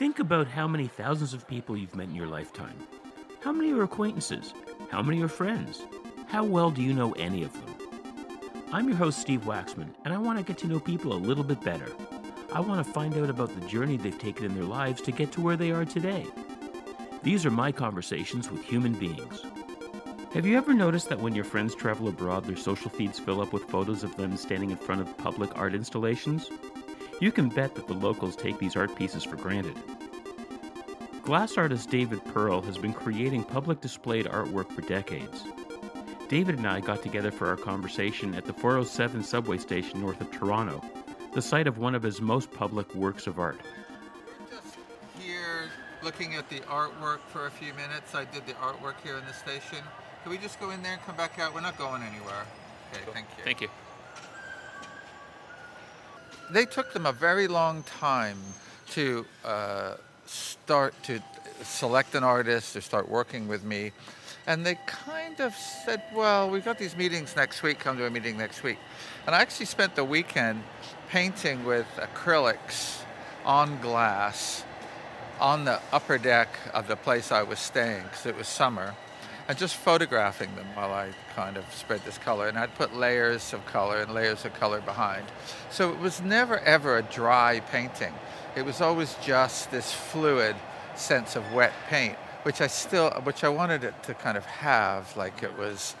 Think about how many thousands of people you've met in your lifetime. How many are acquaintances? How many are friends? How well do you know any of them? I'm your host, Steve Waxman, and I want to get to know people a little bit better. I want to find out about the journey they've taken in their lives to get to where they are today. These are my conversations with human beings. Have you ever noticed that when your friends travel abroad, their social feeds fill up with photos of them standing in front of public art installations? You can bet that the locals take these art pieces for granted. Glass artist David Pearl has been creating public displayed artwork for decades. David and I got together for our conversation at the 407 subway station north of Toronto, the site of one of his most public works of art. We're just here looking at the artwork for a few minutes. I did the artwork here in the station. Can we just go in there and come back out? We're not going anywhere. Okay, cool. Thank you. Thank you. They took them a very long time to start to select an artist or start working with me. And they kind of said, well, we've got these meetings next week. Come to a meeting next week. And I actually spent the weekend painting with acrylics on glass on the upper deck of the place I was staying because it was summer, and just photographing them while I kind of spread this color. And I'd put layers of color and layers of color behind. So it was never, ever a dry painting. It was always just this fluid sense of wet paint, which I wanted it to kind of have, like it was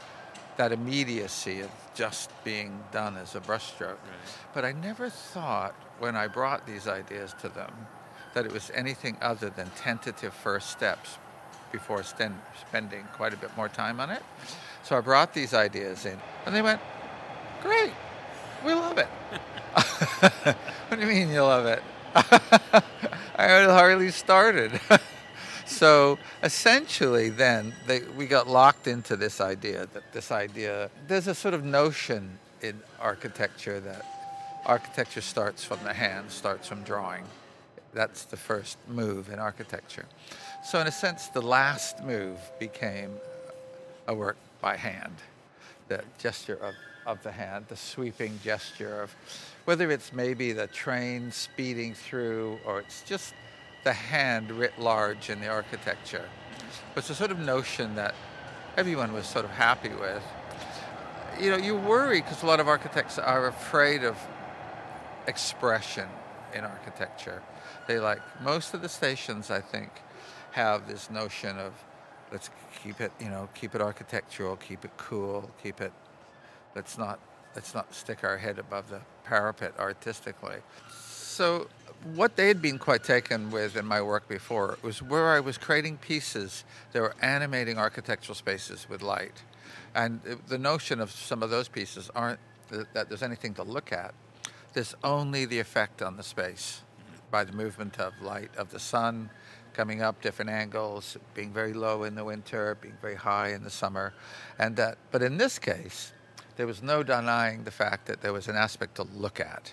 that immediacy of just being done as a brushstroke. Right. But I never thought when I brought these ideas to them that it was anything other than tentative first steps before spending quite a bit more time on it. So I brought these ideas in, and they went, great, we love it. What do you mean you love it? I hardly started. So essentially then, we got locked into this idea, there's a sort of notion in architecture that architecture starts from the hand, starts from drawing. That's the first move in architecture. So in a sense, the last move became a work by hand, the gesture of the hand, the sweeping gesture of, whether it's maybe the train speeding through or it's just the hand writ large in the architecture. It's a sort of notion that everyone was sort of happy with. You know, you worry because a lot of architects are afraid of expression in architecture. Most of the stations, I think, have this notion of let's keep it architectural, keep it cool, let's not stick our head above the parapet artistically. So what they had been quite taken with in my work before was where I was creating pieces that were animating architectural spaces with light. And the notion of some of those pieces aren't that there's anything to look at. There's only the effect on the space by the movement of light, of the sun coming up different angles, being very low in the winter, being very high in the summer. But in this case, there was no denying the fact that there was an aspect to look at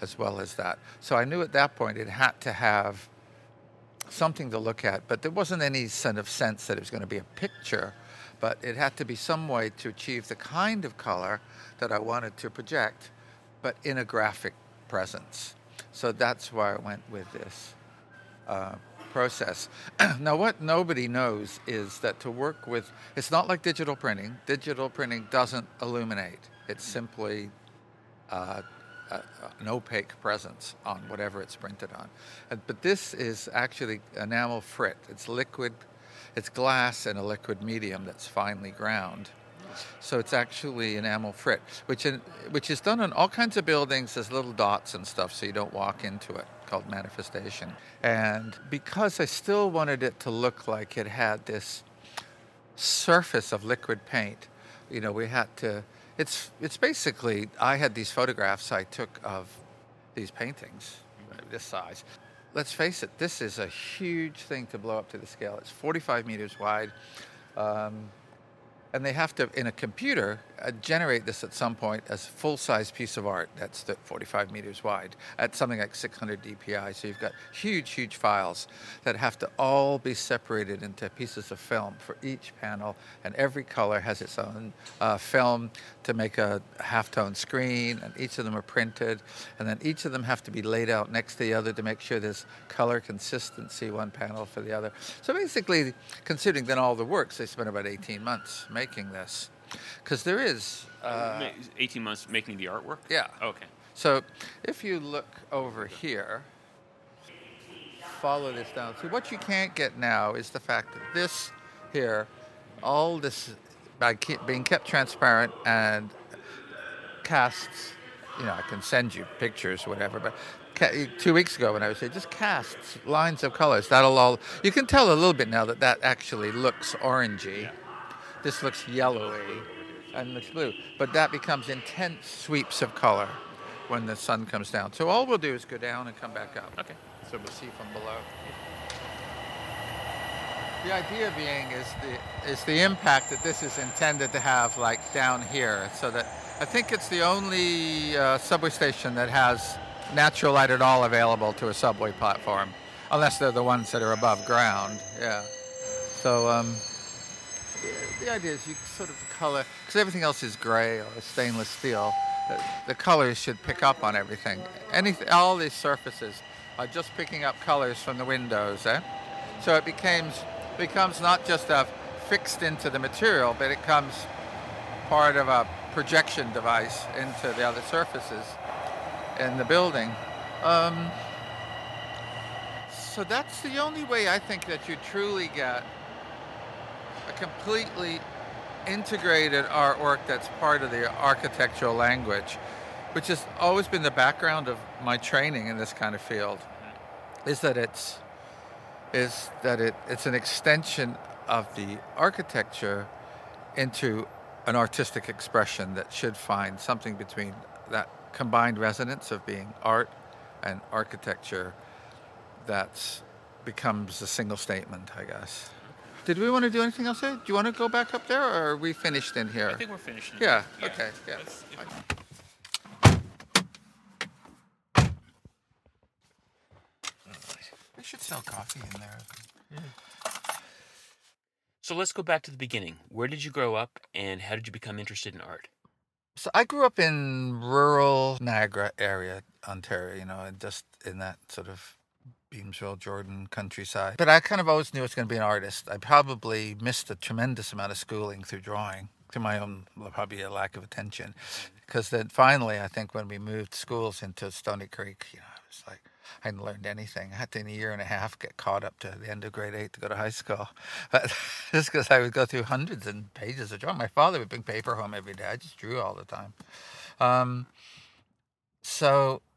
as well as that. So I knew at that point it had to have something to look at, but there wasn't any sort of sense that it was going to be a picture, but it had to be some way to achieve the kind of color that I wanted to project, but in a graphic presence. So that's why I went with this process. Now, what nobody knows is that to work with, it's not like digital printing. Digital printing doesn't illuminate. It's simply an opaque presence on whatever it's printed on. But this is actually enamel frit. It's liquid, it's glass in a liquid medium that's finely ground. So it's actually enamel frit, which is done on all kinds of buildings as little dots and stuff, so you don't walk into it, called manifestation. And because I still wanted it to look like it had this surface of liquid paint, we had to, it's basically, I had these photographs I took of these paintings, this size. Let's face it, this is a huge thing to blow up to the scale. It's 45 meters wide. and they have to, in a computer, generate this at some point as a full-size piece of art that's 45 meters wide at something like 600 dpi. So you've got huge, huge files that have to all be separated into pieces of film for each panel, and every color has its own film to make a halftone screen, and each of them are printed, and then each of them have to be laid out next to the other to make sure there's color consistency, one panel for the other. So basically, considering then all the works, they spent about 18 months making this. Because there is... 18 months making the artwork? Yeah. Oh, okay. So if you look over here, follow this down. See, what you can't get now is the fact that this here, all this, by being kept transparent and casts, you know, I can send you pictures, whatever, but 2 weeks ago when I was here, just casts, lines of colors, that'll all... You can tell a little bit now that that actually looks orangey. Yeah. This looks yellowy and looks blue, but that becomes intense sweeps of color when the sun comes down. So all we'll do is go down and come back up. Okay. So we'll see from below. The idea being is the impact that this is intended to have, like down here, so that I think it's the only subway station that has natural light at all available to a subway platform, unless they're the ones that are above ground. Yeah. So. The idea is you sort of color, because everything else is gray or stainless steel. The colors should pick up on everything. All these surfaces are just picking up colors from the windows. So it becomes not just fixed into the material, but it becomes part of a projection device into the other surfaces in the building. So that's the only way I think that you truly get a completely integrated artwork that's part of the architectural language, which has always been the background of my training in this kind of field, is that it's an extension of the architecture into an artistic expression that should find something between that combined resonance of being art and architecture that becomes a single statement, I guess. Did we want to do anything else there? Do you want to go back up there, or are we finished in here? I think we're finished in here. Yeah, okay. Yeah. We should sell coffee in there. Yeah. So let's go back to the beginning. Where did you grow up, and how did you become interested in art? So I grew up in rural Niagara area, Ontario, you know, just in that sort of Beamsville, Jordan countryside. But I kind of always knew I was going to be an artist. I probably missed a tremendous amount of schooling through drawing, to my own, probably a lack of attention. Because then finally, I think when we moved schools into Stony Creek, you know, I was like, I hadn't learned anything. I had to, in a year and a half, get caught up to the end of grade 8 to go to high school. But just because I would go through hundreds and pages of drawing. My father would bring paper home every day. I just drew all the time.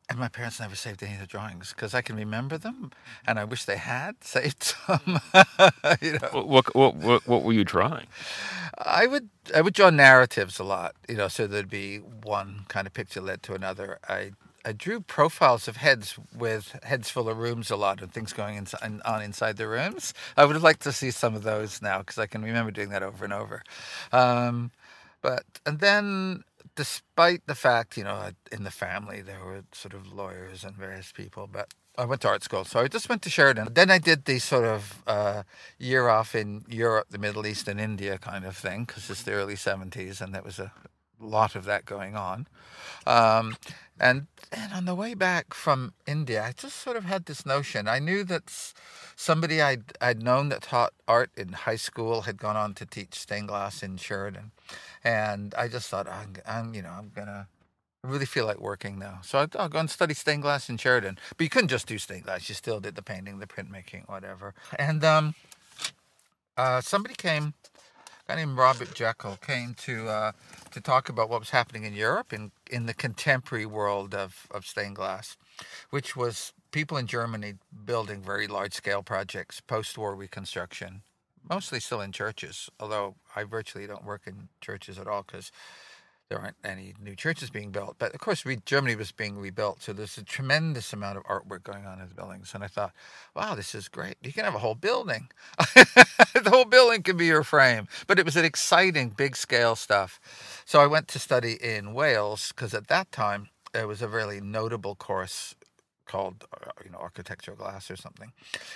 And my parents never saved any of the drawings because I can remember them, and I wish they had saved some. You know. What were you drawing? I would draw narratives a lot, you know. So there'd be one kind of picture led to another. I drew profiles of heads with heads full of rooms a lot and things going on inside the rooms. I would have liked to see some of those now because I can remember doing that over and over. But then. Despite the fact, you know, in the family there were sort of lawyers and various people, but I went to art school, so I just went to Sheridan. Then I did the sort of year off in Europe, the Middle East, and India kind of thing, because it's the early 70s, and there was a lot of that going on. And on the way back from India, I just sort of had this notion. I knew that somebody I'd known that taught art in high school had gone on to teach stained glass in Sheridan. And I just thought, I really feel like working now. So I'll go and study stained glass in Sheridan. But you couldn't just do stained glass. You still did the painting, the printmaking, whatever. And somebody came, a guy named Robert Jekyll, came to talk about what was happening in Europe in the contemporary world of stained glass, which was people in Germany building very large-scale projects, post-war reconstruction, mostly still in churches, although I virtually don't work in churches at all because There aren't any new churches being built. But, of course, Germany was being rebuilt, so there's a tremendous amount of artwork going on in the buildings. And I thought, wow, this is great. You can have a whole building. The whole building can be your frame. But it was an exciting, big-scale stuff. So I went to study in Wales, because at that time there was a really notable course called, architectural glass or something,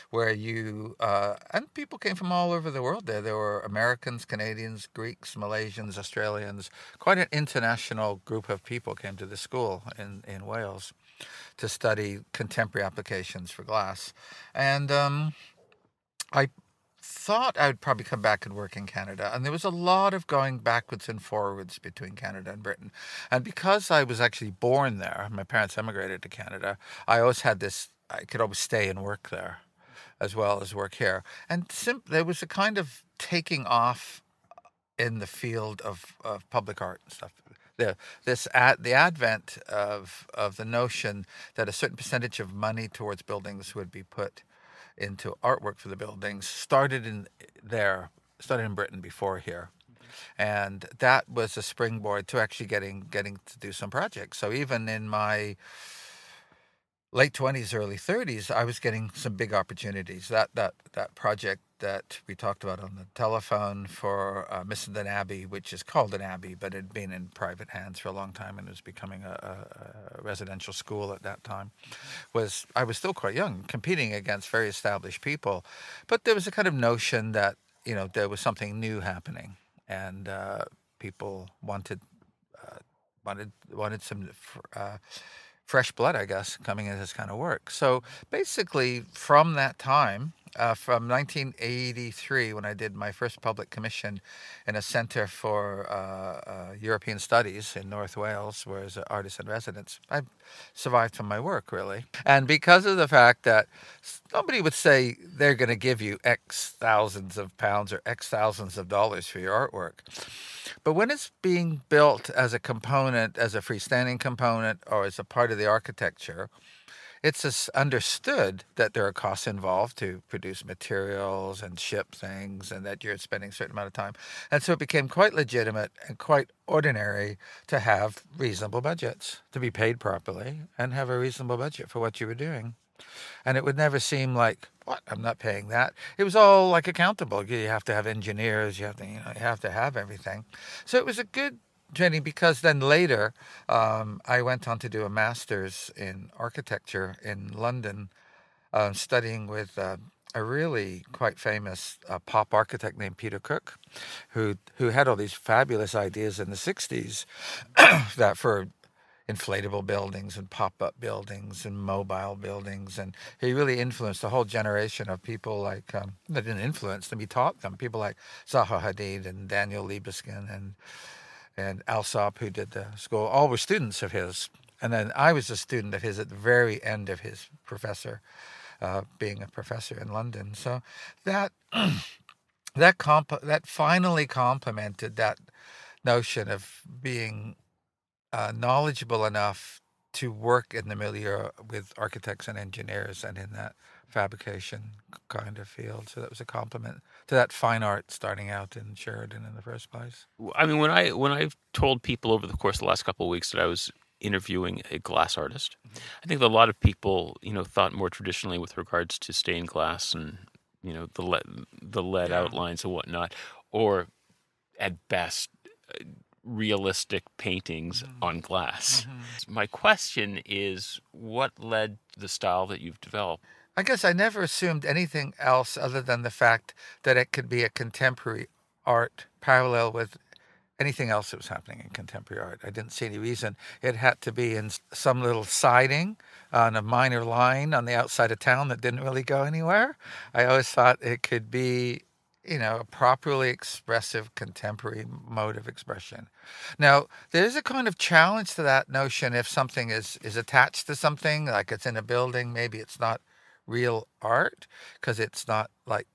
where you, and people came from all over the world there. There were Americans, Canadians, Greeks, Malaysians, Australians. Quite an international group of people came to the school in Wales to study contemporary applications for glass. And I thought I would probably come back and work in Canada. And there was a lot of going backwards and forwards between Canada and Britain. And because I was actually born there, my parents emigrated to Canada, I always had this, I could always stay and work there as well as work here. And there was a kind of taking off in the field of public art and stuff. The advent of the notion that a certain percentage of money towards buildings would be put into artwork for the buildings started in Britain before here. And that was a springboard to actually getting to do some projects. So even in my late 20s, early 30s, I was getting some big opportunities. That project that we talked about on the telephone for Missenden Abbey, which is called an abbey, but it had been in private hands for a long time and was becoming a residential school at that time, I was still quite young, competing against very established people. But there was a kind of notion that, there was something new happening, and people wanted some fresh blood, I guess, coming into this kind of work. So basically from that time, from 1983, when I did my first public commission in a centre for European Studies in North Wales, where I was an artist in residence, I survived from my work, really. And because of the fact that nobody would say they're going to give you X thousands of pounds or X thousands of dollars for your artwork. But when it's being built as a component, as a freestanding component, or as a part of the architecture, it's understood that there are costs involved to produce materials and ship things, and that you're spending a certain amount of time. And so it became quite legitimate and quite ordinary to have reasonable budgets, to be paid properly and have a reasonable budget for what you were doing. And it would never seem like, what, I'm not paying that. It was all like accountable. You have to have engineers, you have to have everything. So it was a good training, because then later I went on to do a master's in architecture in London, studying with a really quite famous pop architect named Peter Cook, who had all these fabulous ideas in the 60s that for inflatable buildings and pop-up buildings and mobile buildings. And he really influenced a whole generation of people like, that didn't influence them, he taught them, people like Zaha Hadid and Daniel Libeskind and Alsop, who did the school, all were students of his. And then I was a student of his at the very end of his being a professor in London. So that finally complemented that notion of being knowledgeable enough to work in the milieu with architects and engineers and in that fabrication kind of field. So that was a compliment to that fine art starting out in Sheridan in the first place. I mean, when I've told people over the course of the last couple of weeks that I was interviewing a glass artist, mm-hmm. I think that a lot of people, thought more traditionally with regards to stained glass and, the lead yeah. outlines and whatnot, or at best, realistic paintings mm-hmm. on glass. Mm-hmm. My question is, what led to the style that you've developed? I guess I never assumed anything else other than the fact that it could be a contemporary art parallel with anything else that was happening in contemporary art. I didn't see any reason it had to be in some little siding on a minor line on the outside of town that didn't really go anywhere. I always thought it could be, a properly expressive contemporary mode of expression. Now, there's a kind of challenge to that notion if something is attached to something, like it's in a building, maybe it's not real art, because it's not like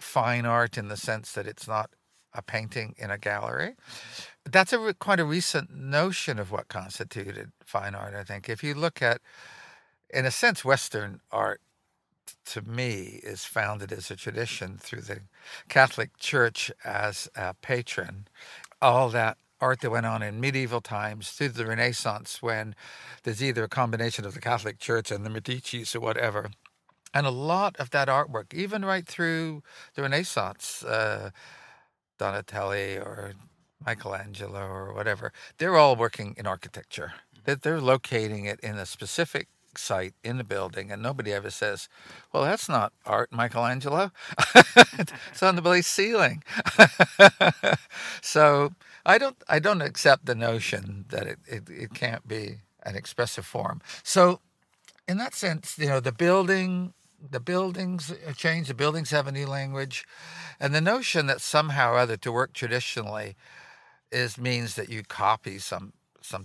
fine art in the sense that it's not a painting in a gallery. That's quite a recent notion of what constituted fine art, I think. If you look at, in a sense, Western art, to me, is founded as a tradition through the Catholic Church as a patron. All that art that went on in medieval times through the Renaissance, when there's either a combination of the Catholic Church and the Medicis or whatever. And a lot of that artwork, even right through the Renaissance, Donatello or Michelangelo or whatever, they're all working in architecture. They're locating it in a specific site in the building, and nobody ever says, well, that's not art, Michelangelo. It's on the police ceiling. So I don't accept the notion that it can't be an expressive form. So in that sense, you know, the buildings have changed, the buildings have a new language, and the notion that somehow or other to work traditionally means that you copy some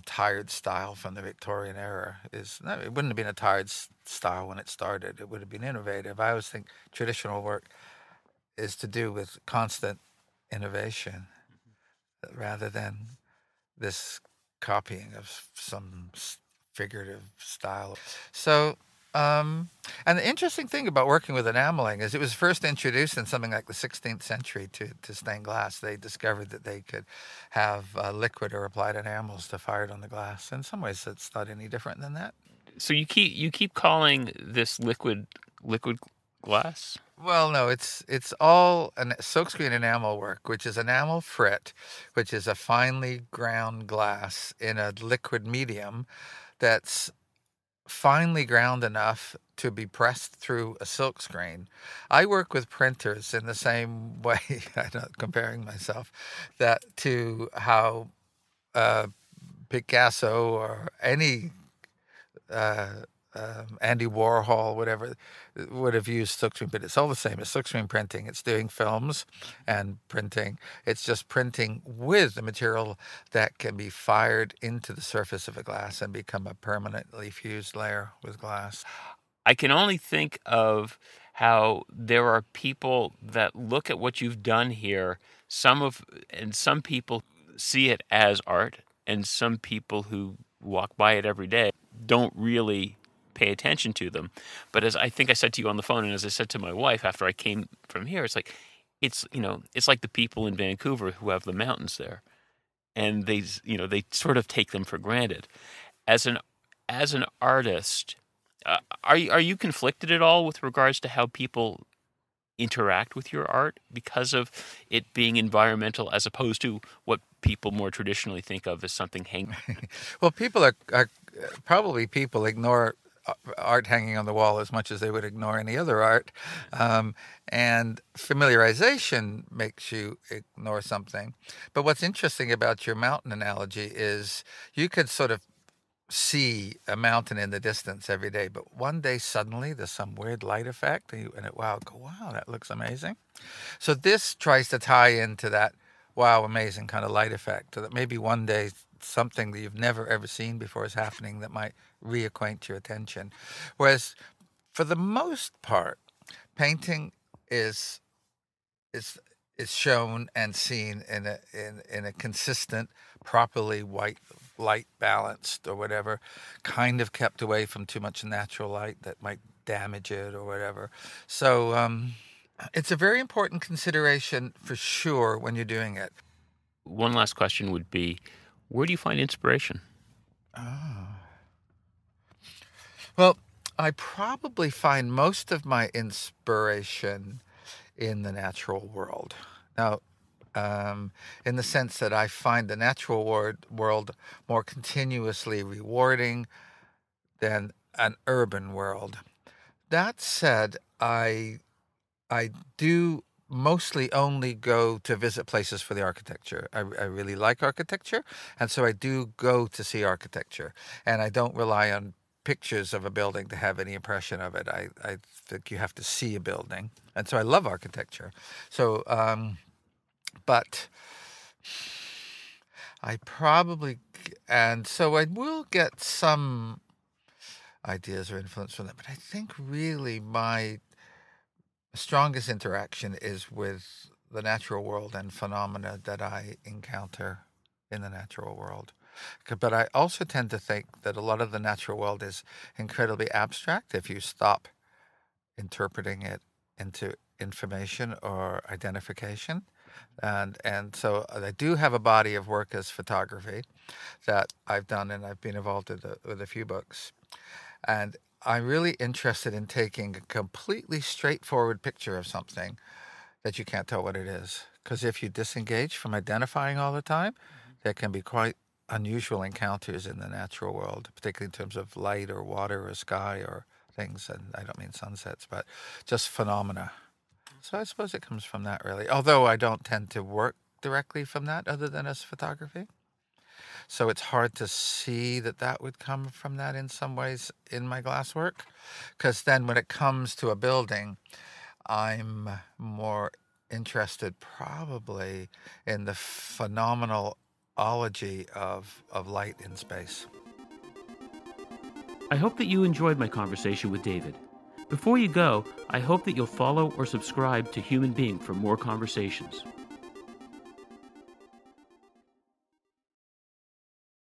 tired style from the Victorian era it wouldn't have been a tired style when it started. It would have been innovative. I always think traditional work is to do with constant innovation rather than this copying of some figurative style. So, and the interesting thing about working with enameling is it was first introduced in something like the 16th century to stained glass. They discovered that they could have liquid or applied enamels to fire it on the glass. In some ways, it's not any different than that. So you keep calling this liquid glass? Well, no, it's all silkscreen enamel work, which is enamel frit, which is a finely ground glass in a liquid medium that's finely ground enough to be pressed through a silk screen. I work with printers in the same way, I'm not comparing myself, that to how Picasso or any Andy Warhol, whatever, would have used silkscreen, but it's all the same. It's silkscreen printing. It's doing films and printing. It's just printing with the material that can be fired into the surface of a glass and become a permanently fused layer with glass. I can only think of how there are people that look at what you've done here. Some people see it as art, and some people who walk by it every day don't really pay attention to them. But as I think I said to you on the phone, and as I said to my wife after I came from here, it's like the people in Vancouver who have the mountains there, and they sort of take them for granted. As an artist, are you conflicted at all with regards to how people interact with your art because of it being environmental as opposed to what people more traditionally think of as something hanging? Well, people ignore art hanging on the wall as much as they would ignore any other art. And familiarization makes you ignore something. But what's interesting about your mountain analogy is you could sort of see a mountain in the distance every day, but one day suddenly there's some weird light effect and that looks amazing. So this tries to tie into that wow, amazing kind of light effect, so that maybe one day something that you've never ever seen before is happening that might reacquaint your attention. Whereas for the most part, painting is shown and seen in a consistent, properly white light balanced or whatever, kind of kept away from too much natural light that might damage it or whatever. So it's a very important consideration for sure when you're doing it. One last question would be, where do you find inspiration? Oh. Well, I probably find most of my inspiration in the natural world. Now, in the sense that I find the natural world more continuously rewarding than an urban world. That said, I do mostly only go to visit places for the architecture. I really like architecture, and so I do go to see architecture. And I don't rely on pictures of a building to have any impression of it. I think you have to see a building. And so I love architecture. So, but I probably... And so I will get some ideas or influence from that, but I think really my strongest interaction is with the natural world and phenomena that I encounter in the natural world. But I also tend to think that a lot of the natural world is incredibly abstract if you stop interpreting it into information or identification. And so I do have a body of work as photography that I've done, and I've been involved with a few books. And I'm really interested in taking a completely straightforward picture of something that you can't tell what it is. Because if you disengage from identifying all the time, there can be quite unusual encounters in the natural world, particularly in terms of light or water or sky or things. And I don't mean sunsets, but just phenomena. So I suppose it comes from that, really. Although I don't tend to work directly from that other than as photography. So it's hard to see that that would come from that in some ways in my glass work. Because then when it comes to a building, I'm more interested probably in the phenomenology of light in space. I hope that you enjoyed my conversation with David. Before you go, I hope that you'll follow or subscribe to Human Being for more conversations.